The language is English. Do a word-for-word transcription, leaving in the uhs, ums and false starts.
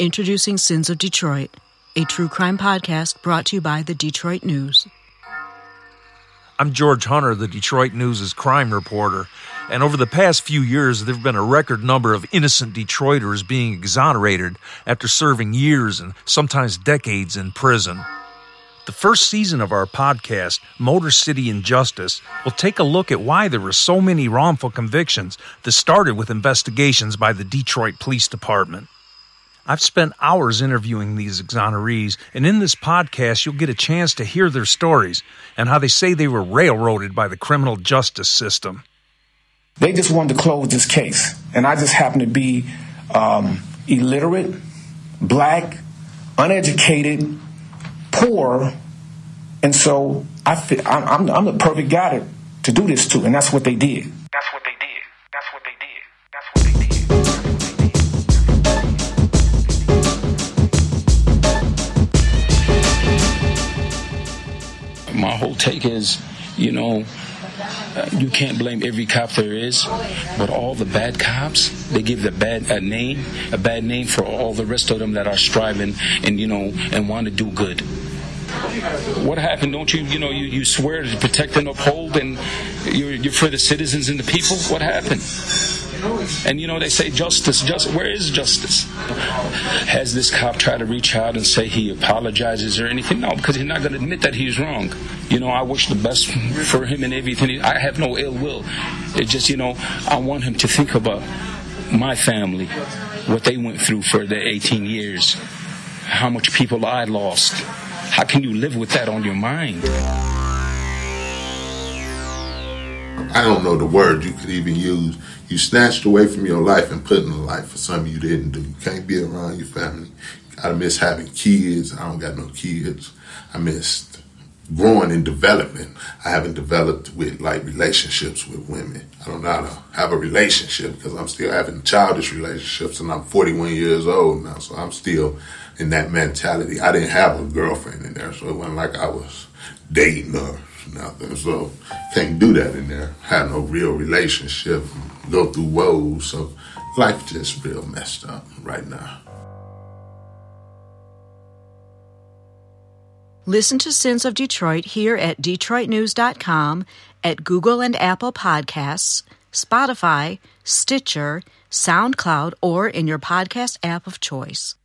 Introducing Sins of Detroit, a true crime podcast brought to you by the Detroit News. I'm George Hunter, the Detroit News' crime reporter, and over the past few years, there have been a record number of innocent Detroiters being exonerated after serving years and sometimes decades in prison. The first season of our podcast, Motor City Injustice, will take a look at why there were so many wrongful convictions that started with investigations by the Detroit Police Department. I've spent hours interviewing these exonerees, and in this podcast, you'll get a chance to hear their stories and how they say they were railroaded by the criminal justice system. They just wanted to close this case, and I just happened to be um, illiterate, black, uneducated, poor, and so I fit, I'm, I'm the perfect guy to, to do this to, and that's what they did. That's what they did. That's what they did. That's what they did. My whole take is, you know, you can't blame every cop there is, but all the bad cops, they give the bad a name, a bad name for all the rest of them that are striving and, you know, and want to do good. What happened? Don't you, you know, you, you swear to protect and uphold, and you're, you're for the citizens and the people? What happened? And, you know, they say justice, justice. Where is justice? Has this cop tried to reach out and say he apologizes or anything? No, because he's not going to admit that he's wrong. You know, I wish the best for him and everything. I have no ill will. It's just, you know, I want him to think about my family, what they went through for their eighteen years, how much people I lost. How can you live with that on your mind? I don't know the word you could even use. You snatched away from your life and put in a life for something you didn't do. You can't be around your family. I miss having kids. I don't got no kids. I missed growing and developing. I haven't developed with, like, relationships with women. I don't know how to have a relationship because I'm still having childish relationships, and I'm forty-one years old now, so I'm still in that mentality. I didn't have a girlfriend in there, so it wasn't like I was dating her. Nothing, so can't do that in there. Have no real relationship, go through woes, so life just real messed up right now. Listen to Sins of Detroit here at Detroit News dot com, at Google and Apple Podcasts, Spotify, Stitcher, SoundCloud, or in your podcast app of choice.